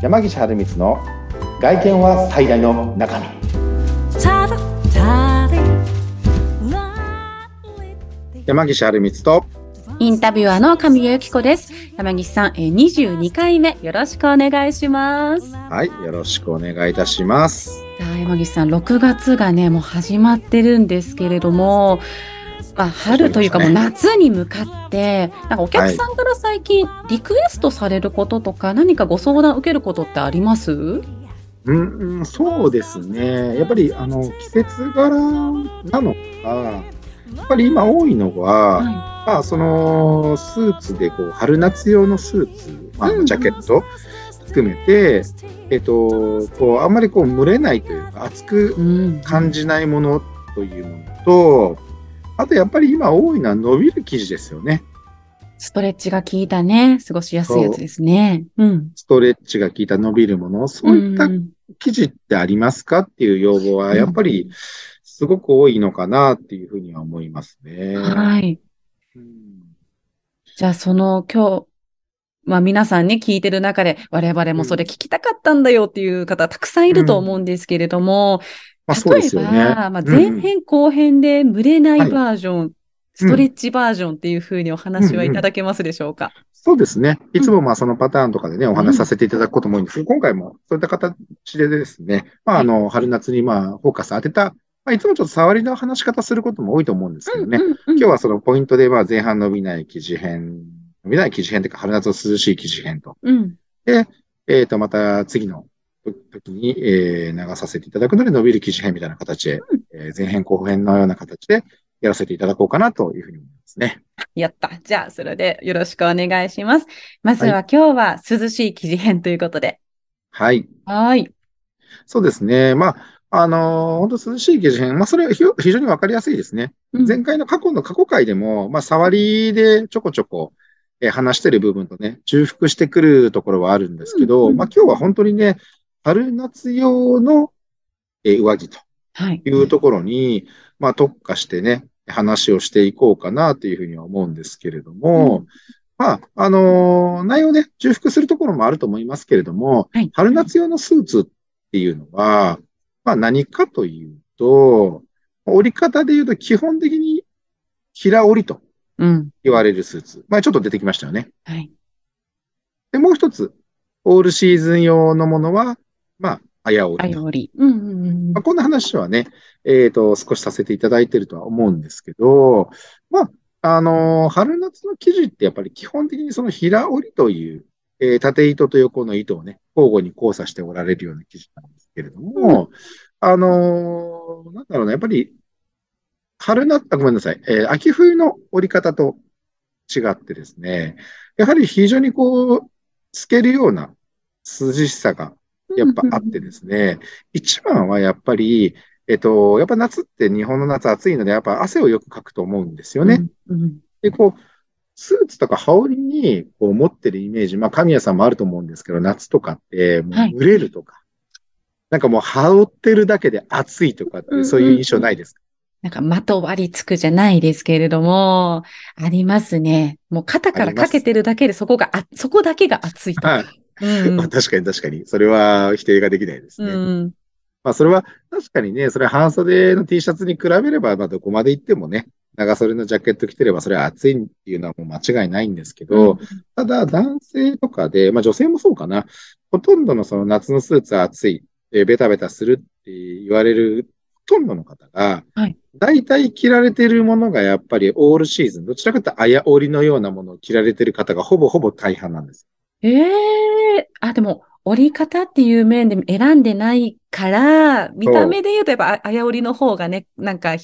山岸春光の外見は最大の中身。山岸春光とインタビュアーの神谷由紀子です。山岸さん、22回目よろしくお願いします。はい、よろしくお願いいたします。山岸さん、6月がねもう始まってるんですけれども、春というかもう夏に向かって、なんかお客さんから最近リクエストされることとか、何かご相談受けることってあります？そうですね。やっぱり季節柄なのか、やっぱり今多いのは、はい、そのスーツでこう春夏用のスーツ、ジャケット含めて、こうあんまりこう蒸れないというか暑く感じないものというものと、あとやっぱり今多いのは伸びる生地ですよね。ストレッチが効いたね、過ごしやすいやつですね。ストレッチが効いた伸びるもの、そういった生地ってありますかっていう要望はやっぱりすごく多いのかなっていうふうには思いますね。はい。じゃあその今日、皆さんね聞いてる中で我々もそれ聞きたかったんだよっていう方たくさんいると思うんですけれども、例えば、前編後編で蒸れないバージョン、ストレッチバージョンっていう風にお話はいただけますでしょうか？そうですね。いつもそのパターンとかでね、お話しさせていただくことも多いんですけど、今回もそういった形でですね、春夏にフォーカス当てた、いつもちょっと触りの話し方することも多いと思うんですけどね、今日はそのポイントで前半伸びない生地編、伸びない生地編というか、春夏の涼しい生地編と。で、また次の時に、流させていただくので伸びる生地編みたいな形で、前編後編のような形でやらせていただこうかなというふうに思いますね。やった。じゃあそれでよろしくお願いします。まずは今日は涼しい生地編ということで。はい。そうですね。本当涼しい生地編、それは非常にわかりやすいですね。前回の過去回でも触りでちょこちょこ話してる部分とね重複してくるところはあるんですけど、今日は本当にね春夏用の上着というところに、特化してね、話をしていこうかなというふうには思うんですけれども、内容ね、重複するところもあると思いますけれども、春夏用のスーツっていうのは、何かというと、折り方でいうと基本的に平折りと言われるスーツ。ちょっと出てきましたよね。で、もう一つ、オールシーズン用のものは、綾織。こんな話はね、少しさせていただいてるとは思うんですけど、春夏の生地ってやっぱり基本的にその平織りという、縦糸と横の糸をね、交互に交差しておられるような生地なんですけれども、なんだろうな、やっぱり、秋冬の織り方と違ってですね、やはり非常に透けるような涼しさがやっぱあってですね、一番はやっぱり、やっぱ夏って日本の夏暑いので、やっぱ汗をよくかくと思うんですよね。で、スーツとか羽織に持ってるイメージ、神谷さんもあると思うんですけど、夏とかって、もう蒸れるとか、なんかもう羽織ってるだけで暑いとかって、そういう印象ないですか？なんかまとわりつくじゃないですけれども、ありますね。もう肩からかけてるだけでそこだけが熱いと。確かに。それは否定ができないですね。それは確かにね、それは半袖の T シャツに比べれば、どこまで行ってもね、長袖のジャケット着てればそれは暑いっていうのはもう間違いないんですけど、ただ男性とかで、女性もそうかな。ほとんどのその夏のスーツは暑い、ベタベタするって言われるほとんどの方が、大体着られているものがやっぱりオールシーズン、どちらかというと綾織のようなものを着られている方がほぼ大半なんです。でも折り方っていう面で選んでないから、見た目で言うとやっぱ綾織の方がね、なんか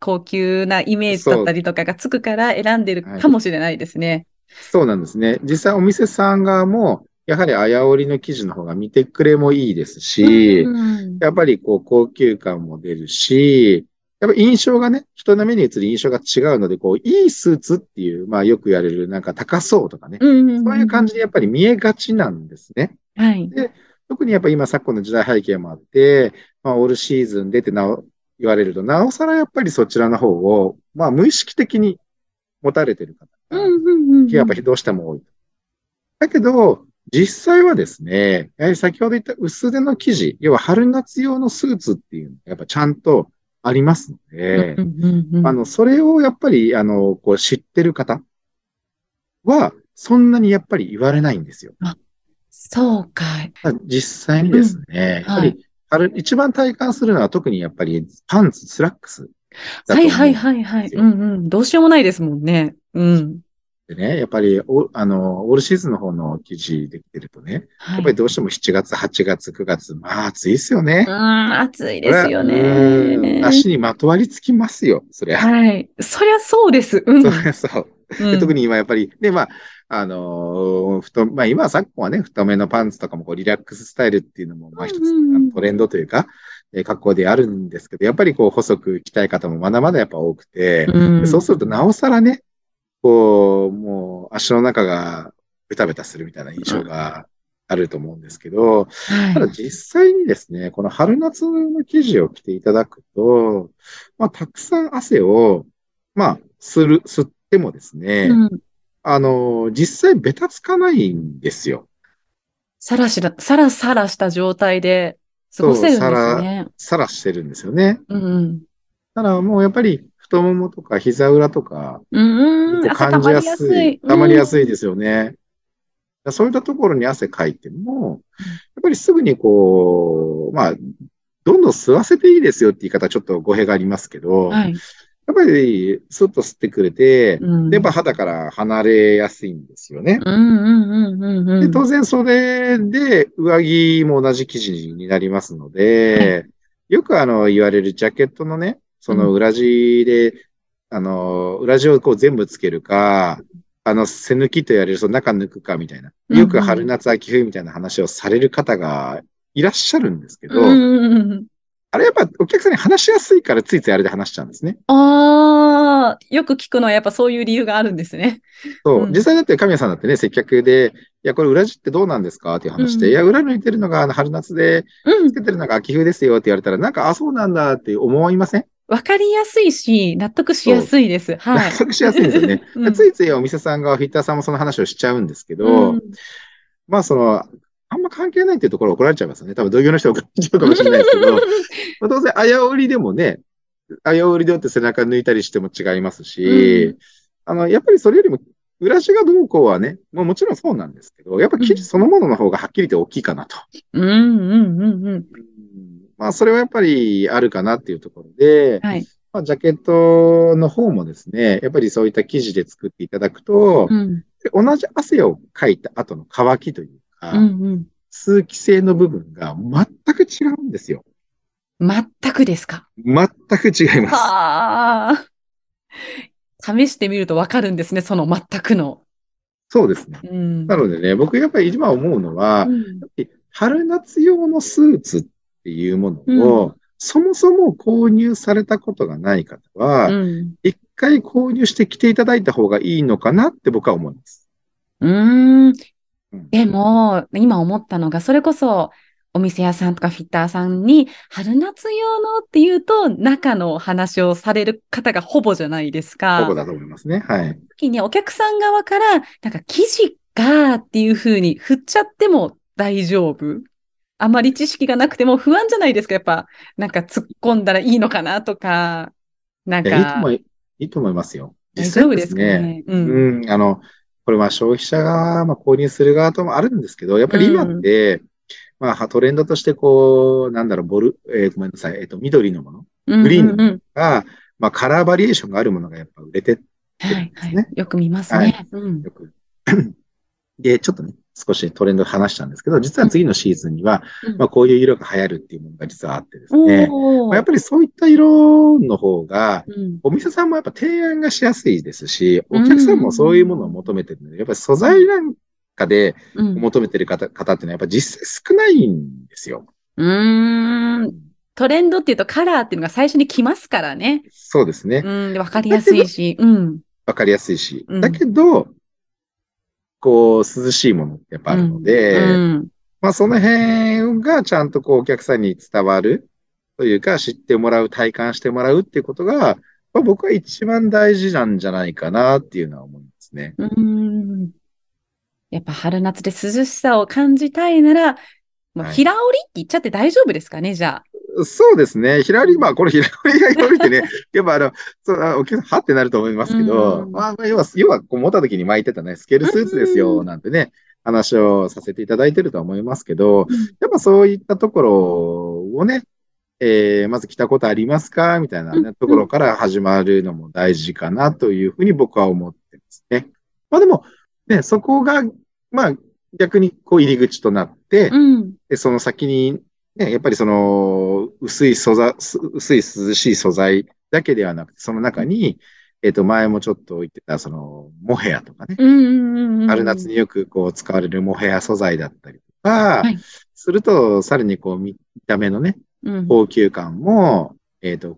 高級なイメージだったりとかがつくから選んでるかもしれないですね。そうなんですね。実際お店さん側も、やはり綾織の生地の方が見てくれもいいですし、やっぱり高級感も出るし、やっぱ印象がね、人の目に映る印象が違うので、いいスーツっていう、よく言われる、なんか高そうとかね、そういう感じでやっぱり見えがちなんですね。で、特にやっぱり今昨今の時代背景もあって、オールシーズンでって言われると、なおさらやっぱりそちらの方を、無意識的に持たれてる方が、やっぱりどうしても多い。だけど、実際はですね、やはり先ほど言った薄手の生地、要は春夏用のスーツっていうのがやっぱちゃんとありますので、それをやっぱりこう知ってる方はそんなにやっぱり言われないんですよ。あ、そうかい。実際にですね、やはり一番体感するのは特にやっぱりパンツ、スラックス。はい。どうしようもないですもんね。うん。でね、やっぱりオールシーズンの方の生地できてるとね、はい、やっぱりどうしても7月、8月、9月、まあ暑いですよね。暑いですよね。足にまとわりつきますよ、そりゃ。はい。そりゃそうです。うん。そう。で特に今やっぱり、で、まあ、今昨今はね、太めのパンツとかもこうリラックススタイルっていうのも、まあ一つトレンドというか、格好であるんですけど、やっぱりこう細く着たい方もまだまだやっぱ多くて、そうするとなおさらね、こう、もう足の中がベタベタするみたいな印象があると思うんですけど、ただ実際にですね、この春夏の生地を着ていただくと、まあたくさん汗を、吸ってもですね、実際ベタつかないんですよ。サラサラした状態で過ごせるんですね。サラしてるんですよね。ただもうやっぱり太ももとか膝裏とか、感じやすい。溜まりやすいですよね。そういったところに汗かいても、やっぱりすぐにこう、どんどん吸わせていいですよって言い方はちょっと語弊がありますけど、やっぱりスッと吸ってくれて、で、やっぱ肌から離れやすいんですよね。で、当然それで上着も同じ生地になりますので、よく言われるジャケットのね、その裏地で、裏地をこう全部つけるか、背抜きと言われるその中抜くかみたいな、よく春夏秋冬みたいな話をされる方がいらっしゃるんですけど、あれやっぱお客さんに話しやすいからついついあれで話しちゃうんですね。よく聞くのはやっぱそういう理由があるんですね。そう。実際だって神谷さんだってね、接客で、いや、これ裏地ってどうなんですかっていう話で、いや、裏抜いてるのが春夏で、つけてるのが秋冬ですよって言われたら、なんか、あ、そうなんだって思いません？わかりやすいし、納得しやすいです。納得しやすいんですよね。ついついお店さんが、フィッターさんもその話をしちゃうんですけど、あんま関係ないっていうところ怒られちゃいますよね。多分同業の人怒られちゃうかもしれないですけど、当然、あやおりでもね、あやおりでって背中抜いたりしても違いますし、やっぱりそれよりも、裏地がどうこうはね、もちろんそうなんですけど、やっぱ生地そのものの方がはっきりと大きいかなと。それはやっぱりあるかなっていうところで、ジャケットの方もですね、やっぱりそういった生地で作っていただくと、同じ汗をかいた後の乾きというか、通気性の部分が全く違うんですよ。全くですか？全く違います。試してみるとわかるんですね、その全くの。そうですね。なのでね、僕やっぱり今思うのは、春夏用のスーツっていうものを、そもそも購入されたことがない方は、一回購入して着ていただいた方がいいのかなって僕は思います。でも、今思ったのが、それこそ、お店屋さんとかフィッターさんに春夏用のっていうと中の話をされる方がほぼじゃないですか。ほぼだと思いますね。はい。時にお客さん側からなんか生地がっていう風に振っちゃっても大丈夫。あまり知識がなくても不安じゃないですか。やっぱなんか突っ込んだらいいのかなとかなんか。いいと思いますよ。大丈夫ですかね。これは消費者が購入する側ともあるんですけど、やっぱり今って。トレンドとして、こう、なんだろう、緑のもの、グリーンのものが、カラーバリエーションがあるものがやっぱ売れてるんですね。よく見ますね。よく。で、ちょっとね、少しトレンド話したんですけど、実は次のシーズンには、こういう色が流行るっていうものが実はあってですね、やっぱりそういった色の方が、お店さんもやっぱ提案がしやすいですし、お客さんもそういうものを求めてるので、やっぱり素材なんかで求めてる方ってのはやっぱ実際少ないんですよ。トレンドっていうとカラーっていうのが最初に来ますからね。そうですね。わかりやすいし。わかりやすいし。だけど、こう、涼しいものってやっぱあるので、その辺がちゃんとこうお客さんに伝わるというか、知ってもらう、体感してもらうっていうことが、僕は一番大事なんじゃないかなっていうのは思うんですね。やっぱ春夏で涼しさを感じたいなら、もう平織りって言っちゃって大丈夫ですかね、じゃあ。そうですね。平織り、まあ、これ平織りが平織りってね、やっぱお客さん、はってなると思いますけど、まあ、要はこう持った時に巻いてたね、スケールスーツですよ、なんてね、話をさせていただいてるとは思いますけど、やっぱそういったところをね、まず来たことありますかみたいな、ね、ところから始まるのも大事かなというふうに僕は思ってますね。まあでも、ね、そこが、まあ逆にこう入り口となって、でその先に、ね、やっぱりその薄い涼しい素材だけではなくて、その中に、前もちょっと言ってた、そのモヘアとかね、春夏によくこう使われるモヘア素材だったりとか、はい、すると、さらにこう見た目のね、高級感も、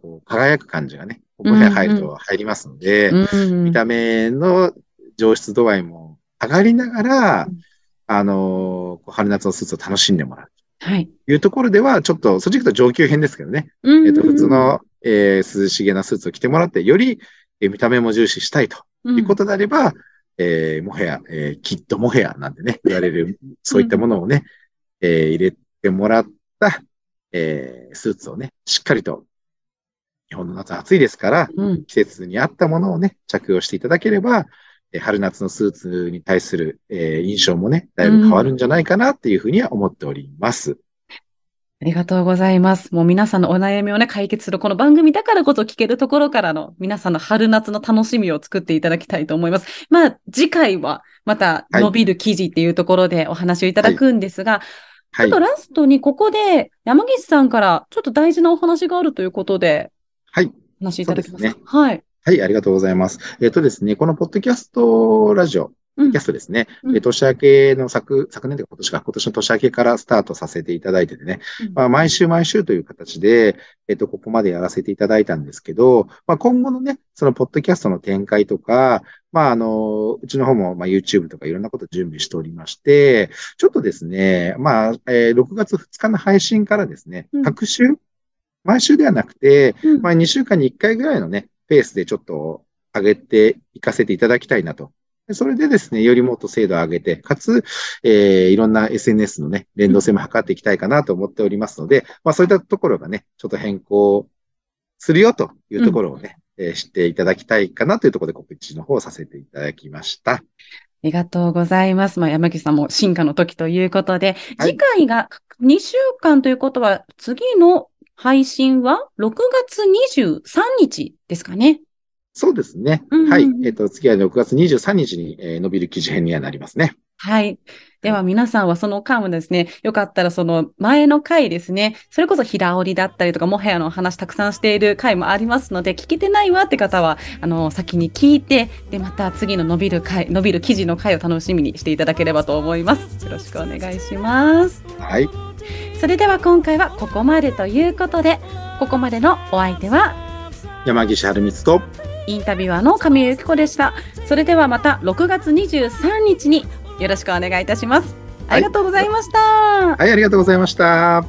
こう輝く感じがね、ここへ入ると入りますので、見た目の上質度合いも上がりながら、春夏のスーツを楽しんでもらうというところでは、ちょっと、そっち行くと上級編ですけどね、普通の、涼しげなスーツを着てもらって、より、見た目も重視したいということであれば、モヘア、キッドモヘアなんてね、言われる、そういったものをね、入れてもらった、スーツをね、しっかりと、日本の夏暑いですから、季節に合ったものをね、着用していただければ、春夏のスーツに対する、印象もね、だいぶ変わるんじゃないかなっていうふうには思っております。ありがとうございます。もう皆さんのお悩みをね、解決するこの番組だからこそ聞けるところからの皆さんの春夏の楽しみを作っていただきたいと思います。まあ、次回はまた伸びる生地っていうところでお話をいただくんですが、ちょっとラストにここで山岸さんからちょっと大事なお話があるということで、はい。お話しいただけますか。はい。そうですね。はい。はい、ありがとうございます。ですね、このポッドキャストラジオ、キャストですね。年明けの昨年というか今年の年明けからスタートさせていただいててね。まあ、毎週という形で、ここまでやらせていただいたんですけど、まあ、今後のね、そのポッドキャストの展開とか、まあ、うちの方も、まあ、YouTube とかいろんなこと準備しておりまして、ちょっとですね、まあ、6月2日の配信からですね、各週、毎週ではなくて、まあ、2週間に1回ぐらいのね、ペースでちょっと上げていかせていただきたいなと。それでですね、よりもっと精度を上げて、かつ、いろんな SNS のね、連動性も図っていきたいかなと思っておりますので、まあそういったところがね、ちょっと変更するよというところをね、知っていただきたいかなというところで告知の方をさせていただきました。ありがとうございます。まあ山岸さんも進化の時ということで、次回が2週間ということは、次の配信は6月23日ですかね。そうですね。はい。次は6月23日に、伸びる生地編にはなりますね。はい。では皆さんはその間もですね、よかったらその前の回ですね、それこそ平織りだったりとか、モヘアのお話たくさんしている回もありますので、聞けてないわって方は、先に聞いて、で、また次の伸びる生地の回を楽しみにしていただければと思います。よろしくお願いします。はい。それでは今回はここまでということで、ここまでのお相手は、山岸春光と、インタビュアーの神谷由紀子でした。それではまた6月23日によろしくお願いいたします。ありがとうございました。はい、ありがとうございました。